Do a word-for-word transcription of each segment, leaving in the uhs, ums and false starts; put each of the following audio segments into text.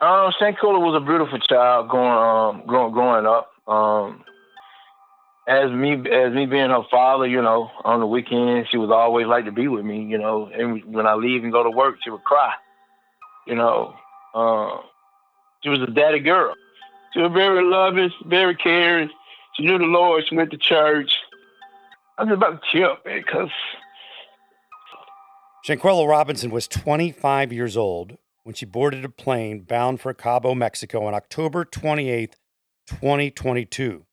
Um, Shanquella was a beautiful child growing, um, growing, growing up. Um, as me, as me being her father, you know, on the weekends she was always like to be with me, you know. And when I leave and go to work, she would cry, you know. Um, she was a daddy girl. She was very loving, very caring. She knew the Lord. She went to church. I'm just about to tear up, man, because Shanquella Robinson was twenty-five years old when she boarded a plane bound for Cabo, Mexico on October twenty-eighth, twenty twenty-two.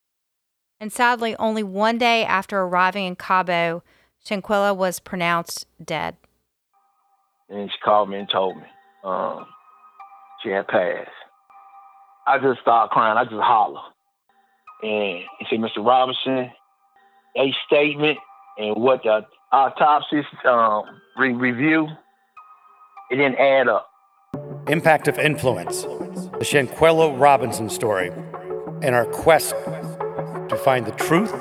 And sadly, only one day after arriving in Cabo, Shanquella was pronounced dead. And she called me and told me um, she had passed. I just started crying. I just hollered. And he said, Mister Robinson, a statement and what the autopsy um, re- review, it didn't add up. Impact of Influence, the Shanquella Robinson story, and our quest to find the truth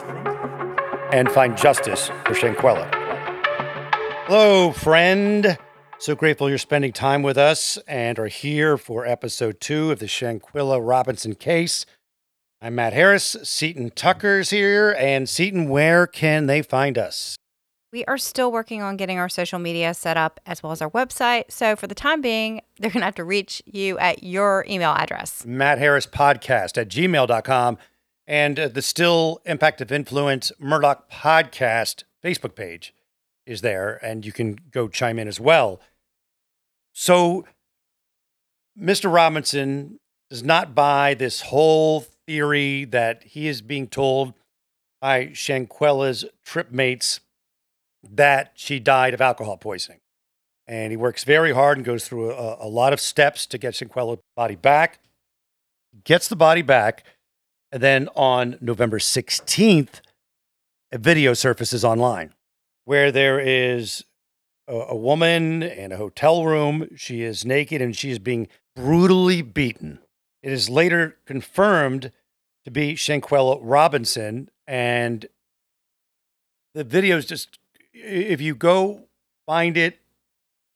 and find justice for Shanquella. Hello, friend. So grateful you're spending time with us and are here for episode two of the Shanquella Robinson case. I'm Matt Harris. Seton Tucker's here. And Seton, where can they find us? We are still working on getting our social media set up as well as our website. So for the time being, they're going to have to reach you at your email address. Matt Harris Podcast at gmail dot com and the Still Impact of Influence Murdoch Podcast Facebook page is there. And you can go chime in as well. So Mister Robinson does not buy this whole theory that he is being told by Shanquella's trip mates that she died of alcohol poisoning. And he works very hard and goes through a, a lot of steps to get Shanquella's body back. Gets the body back. And then on November sixteenth, a video surfaces online where there is a, a woman in a hotel room. She is naked and she is being brutally beaten. It is later confirmed to be Shanquella Robinson. And the video is just... If you go find it,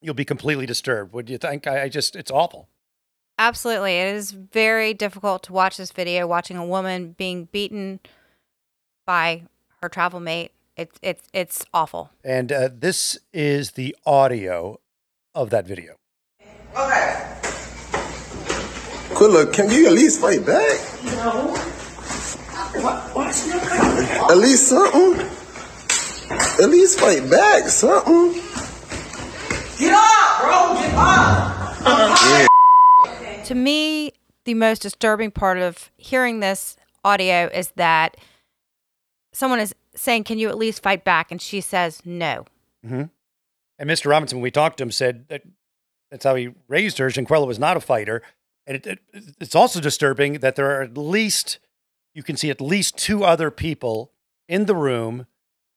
you'll be completely disturbed. Would you think? I just, it's awful. Absolutely. It is very difficult to watch this video, watching a woman being beaten by her travel mate. It's, it's, it's awful. And uh, this is the audio of that video. Okay. Good look. Can you at least fight back? No. What? What's your problem? At least something. At least fight back, something. Get up, bro, get up. Uh, yeah. To me, the most disturbing part of hearing this audio is that someone is saying, can you at least fight back? And she says, no. Mm-hmm. And Mister Robinson, when we talked to him, said that that's how he raised her. Shanquella was not a fighter. And it, it, it's also disturbing that there are at least, you can see at least two other people in the room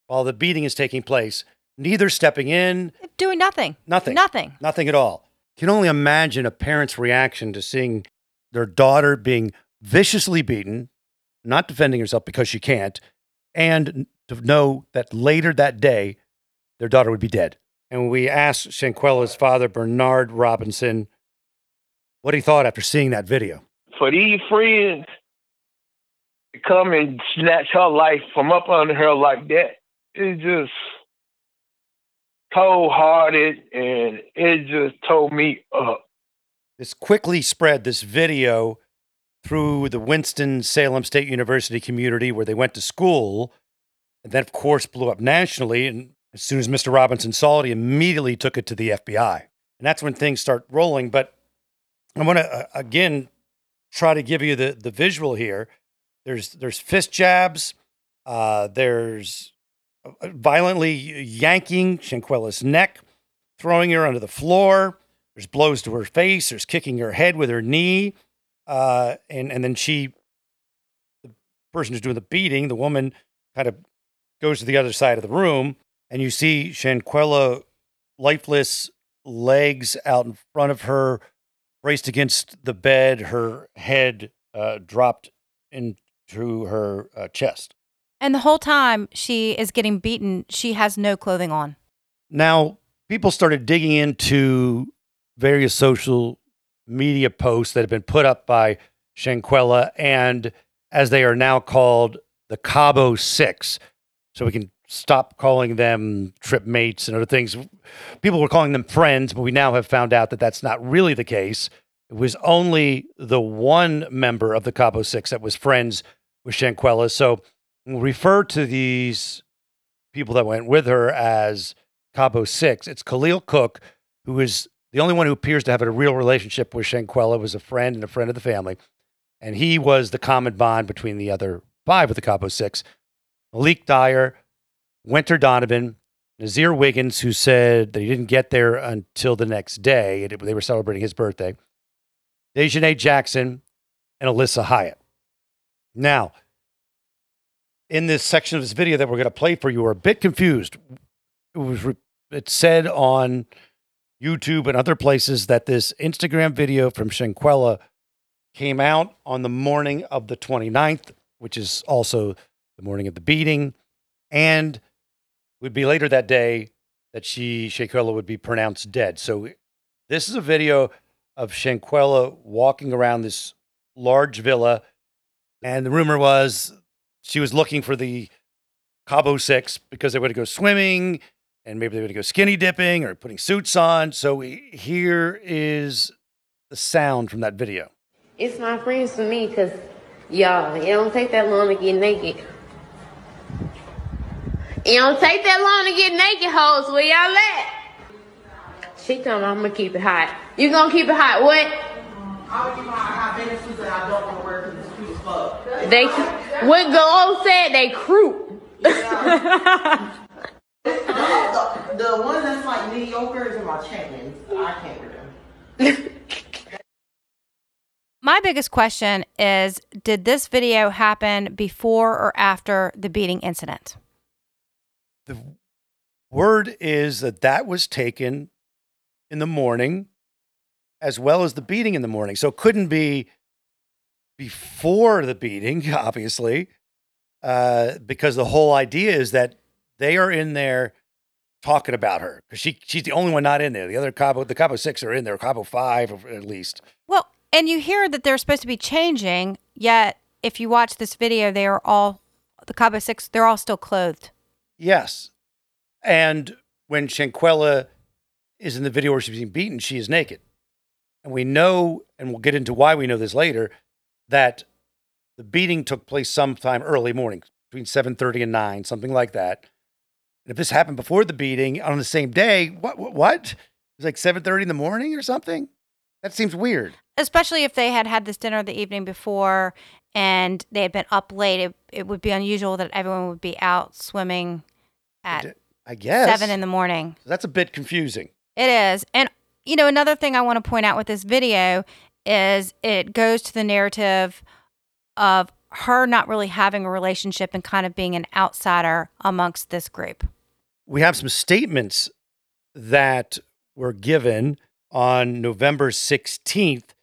while the beating is taking place, neither stepping in. Doing nothing. Nothing. Nothing. Nothing at all. You can only imagine a parent's reaction to seeing their daughter being viciously beaten, not defending herself because she can't, and to know that later that day, their daughter would be dead. And we asked Shanquella's father, Bernard Robinson, what he thought after seeing that video. For these friends to come and snatch her life from up under her like that, it's just cold-hearted, and it just tore me up. this quickly spread, this video, through the Winston-Salem State University community where they went to school, and then, of course, blew up nationally. And as soon as Mister Robinson saw it, he immediately took it to the F B I. And that's when things start rolling. But I'm going to, uh, again, try to give you the, the visual here. There's there's fist jabs. Uh, there's violently yanking Shanquella's neck, throwing her under the floor. There's blows to her face. There's kicking her head with her knee. Uh, and, and then she, the person who's doing the beating, the woman, kind of goes to the other side of the room. And you see Shanquella, lifeless, legs out in front of her, braced against the bed, her head uh, dropped into her uh, chest. And the whole time she is getting beaten, she has no clothing on. Now, people started digging into various social media posts that have been put up by Shanquella and, as they are now called, the Cabo Six. So we can stop calling them trip mates and other things. People were calling them friends, but we now have found out that that's not really the case. It was only the one member of the Cabo Six that was friends with Shanquella. So we'll refer to these people that went with her as Cabo Six. It's Khalil Cook, who is the only one who appears to have a real relationship with Shanquella, was a friend and a friend of the family. And he was the common bond between the other five of the Cabo Six. Malik Dyer, Winter Donovan, Nazir Wiggins, who said that he didn't get there until the next day. It, they were celebrating his birthday. Dejanae Jackson, and Alyssa Hyatt. Now, in this section of this video that we're going to play for you, we're a bit confused. It was re- it said on YouTube and other places that this Instagram video from Shanquella came out on the morning of the twenty-ninth, which is also the morning of the beating, and would be later that day that she, Shanquella, would be pronounced dead. So this is a video of Shanquella walking around this large villa, and the rumor was she was looking for the Cabo Six because they were going to go swimming, and maybe they were going to go skinny dipping or putting suits on. So here is the sound from that video. It's my friends to me because, y'all, it don't take that long to get naked. It don't take that long to get naked, hoes. Where y'all at? She told me I'm going to keep it hot. You going to keep it hot? What? I'm going to keep it hot. I've been in suits and I don't want to wear because it's cute as fuck. They, what Gold said, they croup. Yeah. The, the, the one that's like mediocre is in my chains. I can't wear them. My biggest question is, did this video happen before or after the beating incident? The word is that that was taken in the morning as well as the beating in the morning. So it couldn't be before the beating, obviously, uh, because the whole idea is that they are in there talking about her because she she's the only one not in there. The other Cabo, the Cabo Six are in there, Cabo Five at least. Well, and you hear that they're supposed to be changing, yet if you watch this video, they are all, the Cabo Six, they're all still clothed. Yes. And when Shanquella is in the video where she's being beaten, she is naked. And we know, and we'll get into why we know this later, that the beating took place sometime early morning, between seven thirty and nine, something like that. And if this happened before the beating on the same day, what, what, what? It was like seven thirty in the morning or something? That seems weird. Especially if they had had this dinner the evening before and they had been up late. It, it would be unusual that everyone would be out swimming at, I guess, seven in the morning. That's a bit confusing. It is. And, you know, another thing I want to point out with this video is it goes to the narrative of her not really having a relationship and kind of being an outsider amongst this group. We have some statements that were given on November sixteenth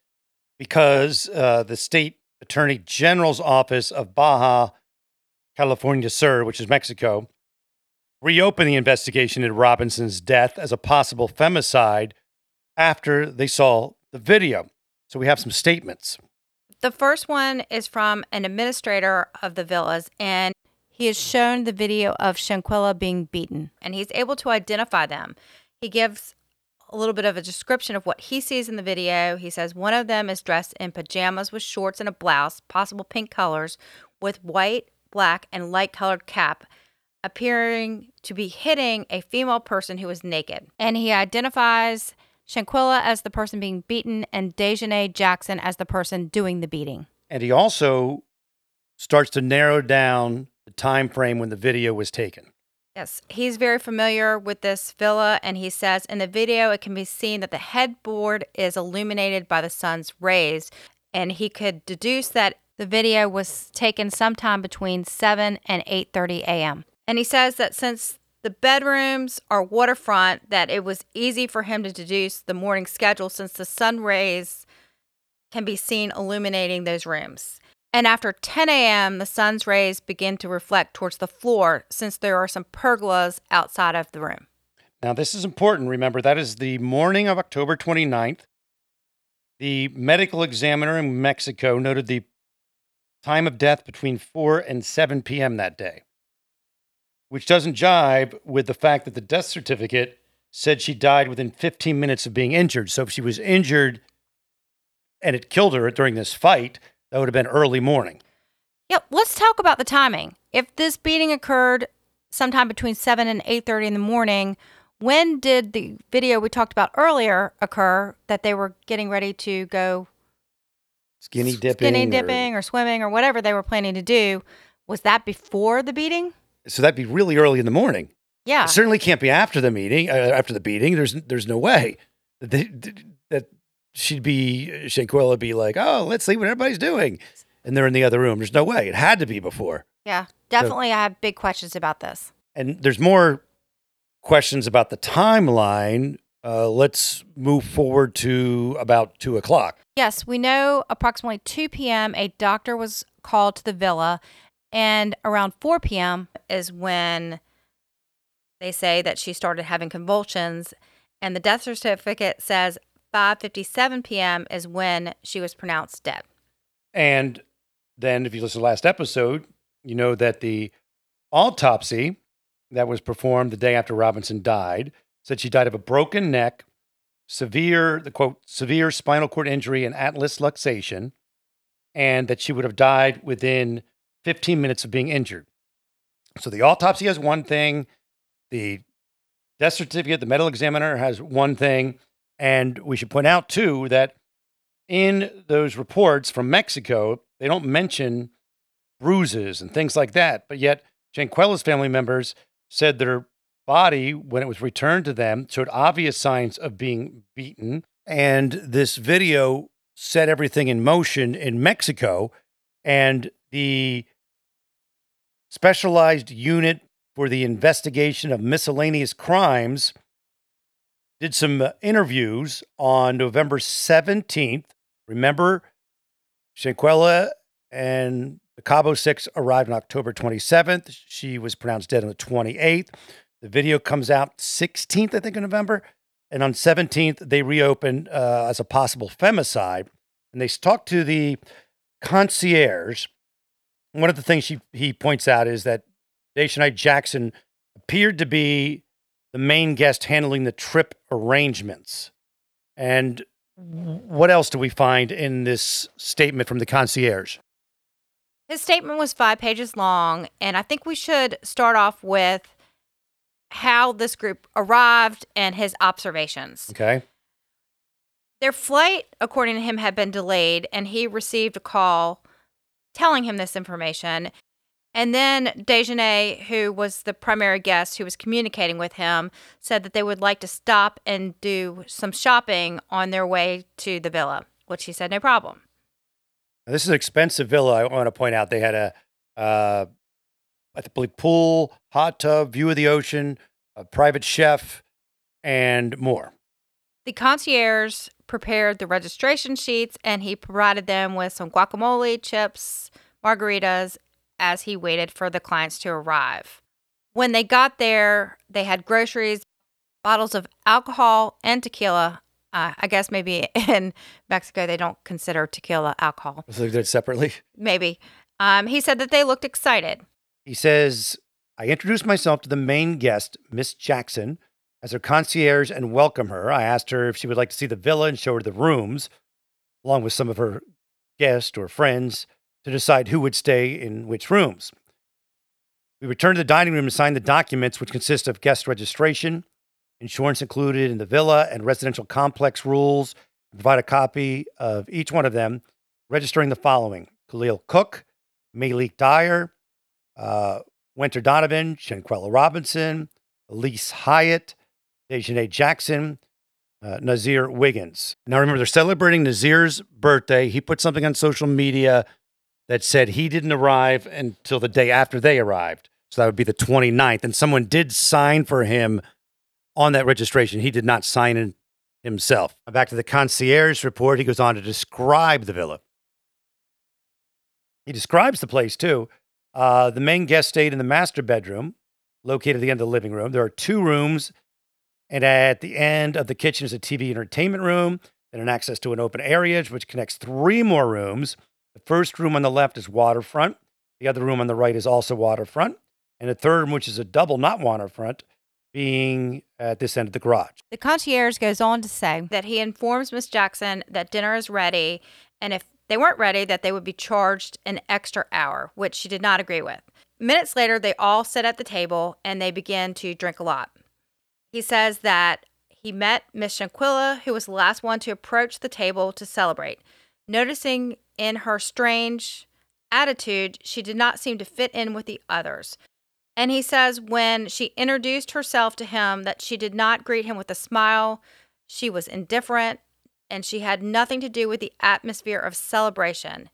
because uh, the State Attorney General's Office of Baja California Sur, which is Mexico, reopened the investigation into Robinson's death as a possible femicide after they saw the video. So we have some statements. The first one is from an administrator of the villas, and he is shown the video of Shanquella being beaten, and he's able to identify them. He gives a little bit of a description of what he sees in the video. He says one of them is dressed in pajamas with shorts and a blouse, possible pink colors, with white, black, and light-colored cap, appearing to be hitting a female person who is naked. And he identifies Shanquella as the person being beaten and Dejanae Jackson as the person doing the beating. And he also starts to narrow down the time frame when the video was taken. Yes, he's very familiar with this villa, and he says in the video it can be seen that the headboard is illuminated by the sun's rays, and he could deduce that the video was taken sometime between seven and eight thirty a.m. And he says that since the bedrooms are waterfront, that it was easy for him to deduce the morning schedule since the sun rays can be seen illuminating those rooms. And after ten a.m., the sun's rays begin to reflect towards the floor since there are some pergolas outside of the room. Now, this is important. Remember, that is the morning of October twenty-ninth. The medical examiner in Mexico noted the time of death between four and seven p.m. that day, which doesn't jibe with the fact that the death certificate said she died within fifteen minutes of being injured. So if she was injured and it killed her during this fight, that would have been early morning. Yep. Let's talk about the timing. If this beating occurred sometime between seven and eight thirty in the morning, when did the video we talked about earlier occur that they were getting ready to go Skinny dipping. Skinny dipping or, or swimming or whatever they were planning to do. Was that before the beating? So that'd be really early in the morning. Yeah. It certainly can't be after the meeting, uh, after the beating. There's there's no way that, they, that she'd be, Shanquella be like, oh, let's see what everybody's doing. And they're in the other room. There's no way. It had to be before. Yeah, definitely. So I have big questions about this. And there's more questions about the timeline. Uh, let's move forward to about two o'clock. Yes, we know approximately two p.m. a doctor was called to the villa, and around four p.m. is when they say that she started having convulsions, and the death certificate says five fifty-seven p.m. is when she was pronounced dead. And then if you listen to the last episode, you know that the autopsy that was performed the day after Robinson died said she died of a broken neck, severe, the quote, severe spinal cord injury and atlas luxation, and that she would have died within fifteen minutes of being injured. So the autopsy has one thing, the death certificate, the medical examiner has one thing, and we should point out, too, that in those reports from Mexico, they don't mention bruises and things like that, but yet Shanquella's family members said their body, when it was returned to them, showed obvious signs of being beaten. And this video set everything in motion in Mexico. And the Specialized Unit for the Investigation of Miscellaneous Crimes did some interviews on November seventeenth. Remember, Shanquella and the Cabo Six arrived on October twenty-seventh. She was pronounced dead on the twenty-eighth. The video comes out sixteenth, I think, of November. And on seventeenth, they reopened uh, as a possible femicide. And they talked to the concierge. One of the things she, he points out is that Dejanae Jackson appeared to be the main guest handling the trip arrangements. And what else do we find in this statement from the concierge? His statement was five pages long. And I think we should start off with how this group arrived and his observations. Okay. Their flight, according to him, had been delayed, and he received a call telling him this information. And then Dejanae, who was the primary guest who was communicating with him, said that they would like to stop and do some shopping on their way to the villa, which he said, no problem. Now, this is an expensive villa. I want to point out they had a uh, I believe pool, hot tub, view of the ocean, a private chef, and more. The concierge prepared the registration sheets, and he provided them with some guacamole, chips, margaritas, as he waited for the clients to arrive. When they got there, they had groceries, bottles of alcohol, and tequila. Uh, I guess maybe in Mexico they don't consider tequila alcohol. So they did separately? Maybe. Um, he said that they looked excited. He says, I introduced myself to the main guest, Miss Jackson, as her concierge and welcome her. I asked her if she would like to see the villa and show her the rooms, along with some of her guests or friends, to decide who would stay in which rooms. We returned to the dining room and signed the documents, which consist of guest registration, insurance included in the villa, and residential complex rules. Provide a copy of each one of them, registering the following: Khalil Cook, Malik Dyer, uh, Winter Donovan, Shanquella Robinson, Alyssa Hyatt, Dejanae Jackson, uh, Nazir Wiggins. Now remember, they're celebrating Nazir's birthday. He put something on social media that said he didn't arrive until the day after they arrived. So that would be the twenty-ninth. And someone did sign for him on that registration. He did not sign in himself. Back to the concierge report. He goes on to describe the villa. He describes the place too. Uh, the main guest stayed in the master bedroom, located at the end of the living room. There are two rooms, and at the end of the kitchen is a T V entertainment room and an access to an open area, which connects three more rooms. The first room on the left is waterfront. The other room on the right is also waterfront. And the third room, which is a double, not waterfront, being at this end of the garage. The concierge goes on to say that he informs Miss Jackson that dinner is ready, and if they weren't ready, that they would be charged an extra hour, which she did not agree with. Minutes later, they all sit at the table, and they begin to drink a lot. He says that he met Miss Shanquella, who was the last one to approach the table to celebrate. Noticing in her strange attitude, she did not seem to fit in with the others. And he says when she introduced herself to him that she did not greet him with a smile, she was indifferent, and she had nothing to do with the atmosphere of celebration,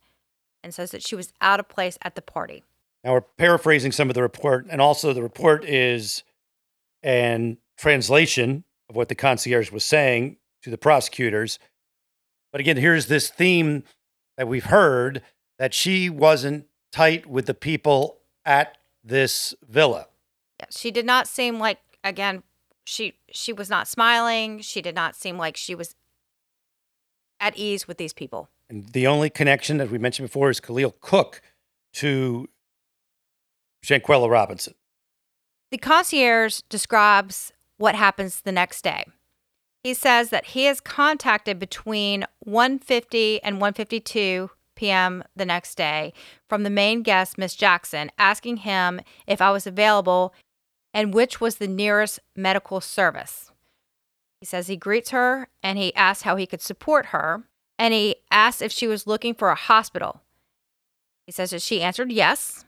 and says that she was out of place at the party. Now we're paraphrasing some of the report, and also the report is a translation of what the concierge was saying to the prosecutors. But again, here's this theme that we've heard, that she wasn't tight with the people at this villa. Yeah, she did not seem like, again, she she was not smiling. She did not seem like she was at ease with these people. And the only connection, as we mentioned before, is Khalil Cook to Shanquella Robinson. The concierge describes what happens the next day. He says that he is contacted between one fifty and one fifty-two p.m. the next day from the main guest, Miss Jackson, asking him if I was available and which was the nearest medical service. He says he greets her, and he asks how he could support her, and he asks if she was looking for a hospital. He says that she answered yes.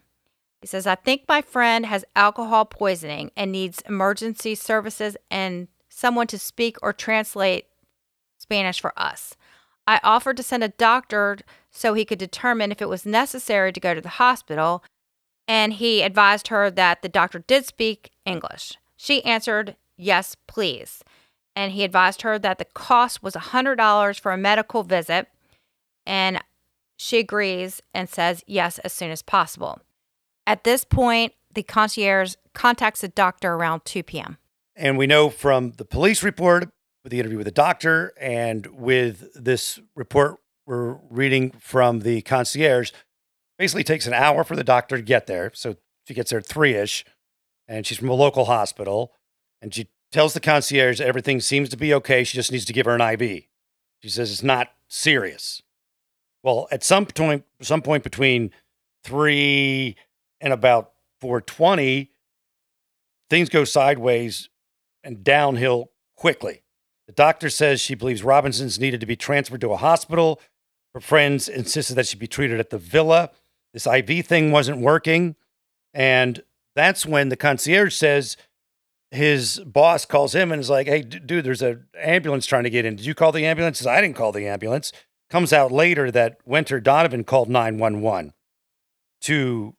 He says, I think my friend has alcohol poisoning and needs emergency services and someone to speak or translate Spanish for us. I offered to send a doctor so he could determine if it was necessary to go to the hospital, and he advised her that the doctor did speak English. She answered, yes, please. And he advised her that the cost was one hundred dollars for a medical visit, and she agrees and says yes as soon as possible. At this point, the concierge contacts the doctor around two p.m. And we know from the police report, with the interview with the doctor, and with this report we're reading from the concierge, basically takes an hour for the doctor to get there. So she gets there three-ish, and she's from a local hospital, and she tells the concierge everything seems to be okay. She just needs to give her an I V. She says it's not serious. Well, at some point, some point between three and about four twenty, things go sideways and downhill quickly. The doctor says she believes Robinson's needed to be transferred to a hospital. Her friends insisted that she be treated at the villa. This I V thing wasn't working. And that's when the concierge says his boss calls him and is like, hey, d- dude, there's an ambulance trying to get in. Did you call the ambulance? He says, I didn't call the ambulance. Comes out later that Winter Donovan called nine one one to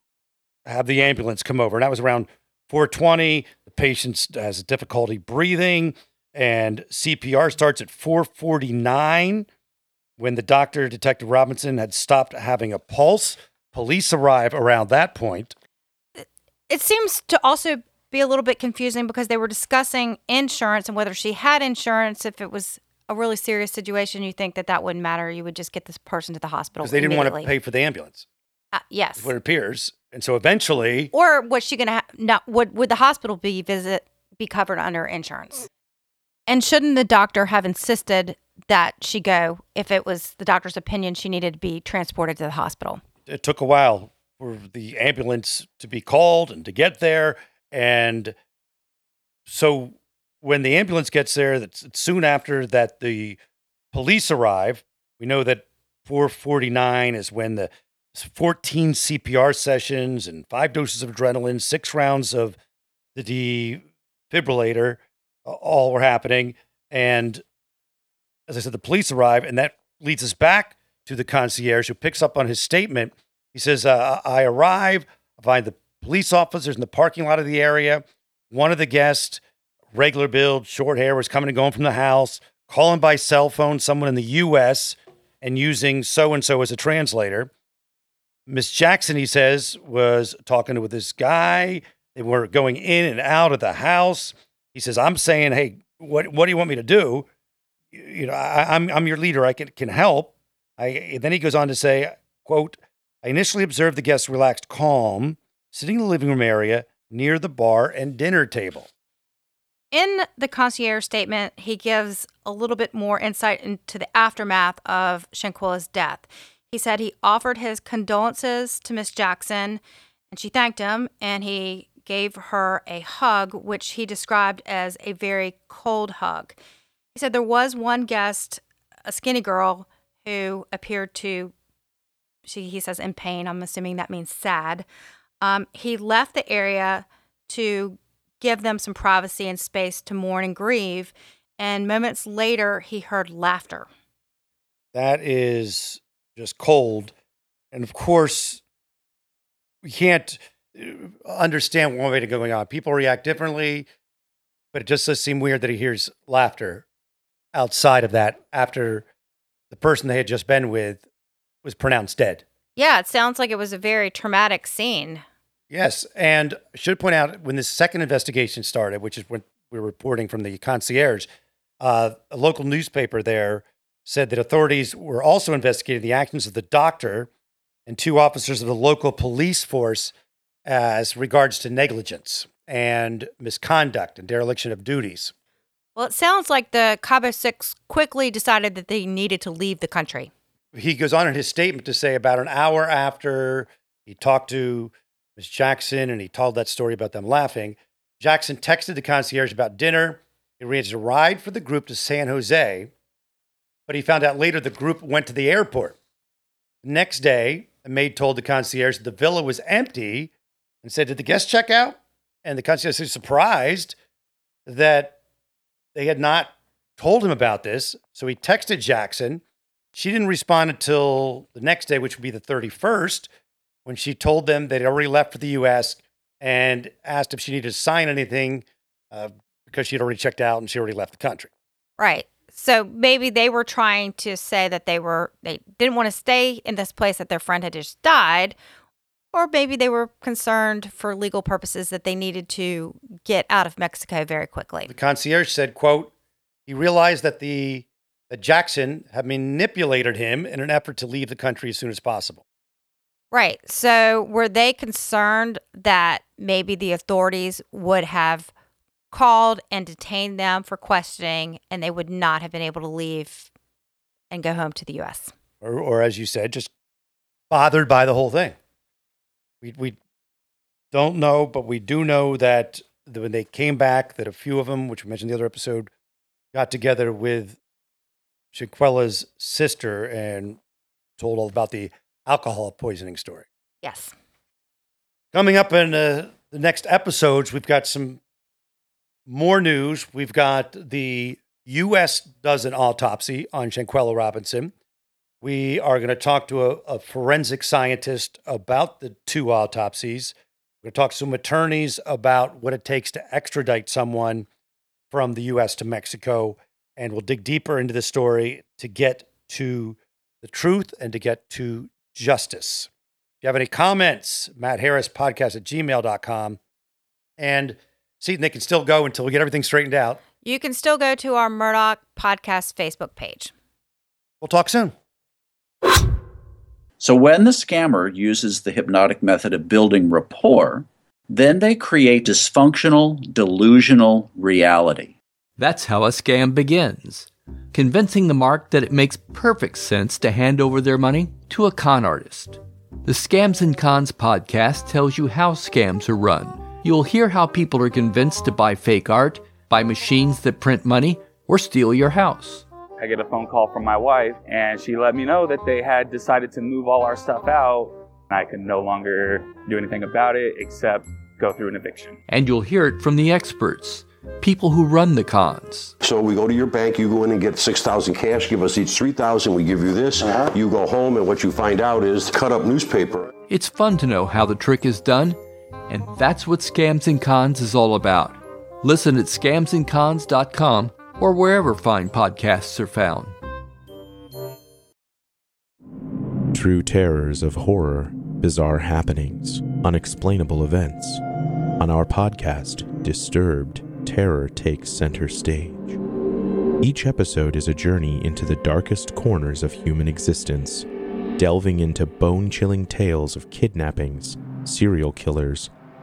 have the ambulance come over. And that was around four twenty. The patient has difficulty breathing, and C P R starts at four forty-nine when the doctor, Detective Robinson, had stopped having a pulse. Police arrive around that point. It seems to also be a little bit confusing because they were discussing insurance and whether she had insurance. If it was a really serious situation, you think that that wouldn't matter. You would just get this person to the hospital because they didn't want to pay for the ambulance. Uh, yes. That's what it appears. And so eventually... Or was she going to... Ha- not would, would the hospital be visit... be covered under insurance? And shouldn't the doctor have insisted that she go if it was the doctor's opinion she needed to be transported to the hospital? It took a while for the ambulance to be called and to get there. And so when the ambulance gets there, that's soon after that the police arrive. We know that four forty-nine is when the fourteen C P R sessions and five doses of adrenaline, six rounds of the defibrillator, all were happening. And as I said, the police arrive, and that leads us back to the concierge, who picks up on his statement. He says, uh, I arrive, I find the police officers in the parking lot of the area. One of the guests, regular build, short hair, was coming and going from the house, calling by cell phone someone in the U S and using so-and-so as a translator. Miss Jackson, he says, was talking with this guy. They were going in and out of the house. He says, I'm saying, hey, what what do you want me to do? You know, I, I'm I'm your leader. I can, can help. I Then he goes on to say, quote, I initially observed the guests relaxed, calm, sitting in the living room area near the bar and dinner table. In the concierge statement, he gives a little bit more insight into the aftermath of Shanquella's death. He said he offered his condolences to Miss Jackson, and she thanked him, and he gave her a hug, which he described as a very cold hug. He said there was one guest, a skinny girl, who appeared to, she, he says, in pain. I'm assuming that means sad. Um, he left the area to give them some privacy and space to mourn and grieve. And moments later, he heard laughter. That is just cold. And of course, we can't understand one way to going on. People react differently, but it just does seem weird that he hears laughter outside of that after the person they had just been with was pronounced dead. Yeah, it sounds like it was a very traumatic scene. Yes, and I should point out, when this second investigation started, which is when we were reporting from the concierge, uh, a local newspaper there said that authorities were also investigating the actions of the doctor and two officers of the local police force as regards to negligence and misconduct and dereliction of duties. Well, it sounds like the Cabo Six quickly decided that they needed to leave the country. He goes on in his statement to say about an hour after he talked to Miss Jackson and he told that story about them laughing, Jackson texted the concierge about dinner. He arranged a ride for the group to San Jose, but he found out later the group went to the airport. The next day, a maid told the concierge that the villa was empty and said, did the guests check out? And the concierge was surprised that they had not told him about this. So he texted Jackson. She didn't respond until the next day, which would be the thirty-first, when she told them they'd already left for the U S and asked if she needed to sign anything uh, because she'd already checked out and she already left the country. Right. So maybe they were trying to say that they were they didn't want to stay in this place that their friend had just died, or maybe they were concerned for legal purposes that they needed to get out of Mexico very quickly. The concierge said, quote, he realized that the that Jackson had manipulated him in an effort to leave the country as soon as possible. Right. So were they concerned that maybe the authorities would have called and detained them for questioning and they would not have been able to leave and go home to the U S? Or, or as you said, just bothered by the whole thing. We we don't know, but we do know that when they came back, that a few of them, which we mentioned in the other episode, got together with Shanquella's sister and told all about the alcohol poisoning story. Yes. Coming up in uh, the next episodes, we've got some more news. We've got the U S does an autopsy on Shanquella Robinson. We are going to talk to a, a forensic scientist about the two autopsies. We're going to talk to some attorneys about what it takes to extradite someone from the U S to Mexico. And we'll dig deeper into the story to get to the truth and to get to justice. If you have any comments, matt harris podcast at gmail dot com. And see, they can still go until we get everything straightened out. You can still go to our Murdoch Podcast Facebook page. We'll talk soon. So when the scammer uses the hypnotic method of building rapport, Then they create dysfunctional, delusional reality. That's how a scam begins, convincing the mark that it makes perfect sense to hand over their money to a con artist. The Scams and Cons podcast tells you how scams are run. You'll hear how people are convinced to buy fake art, buy machines that print money, or steal your house. I get a phone call from my wife, and she let me know that they had decided to move all our stuff out. I could no longer do anything about it except go through an eviction. And you'll hear it from the experts, people who run the cons. So we go to your bank, you go in and get six thousand cash, give us each three thousand, we give you this, uh-huh. You go home, and what you find out is cut up newspaper. It's fun to know how the trick is done, and that's what Scams and Cons is all about. Listen at scams and cons dot com or wherever fine podcasts are found. True terrors of horror, bizarre happenings, unexplainable events. On our podcast, Disturbed, terror takes center stage. Each episode is a journey into the darkest corners of human existence, delving into bone-chilling tales of kidnappings, serial killers,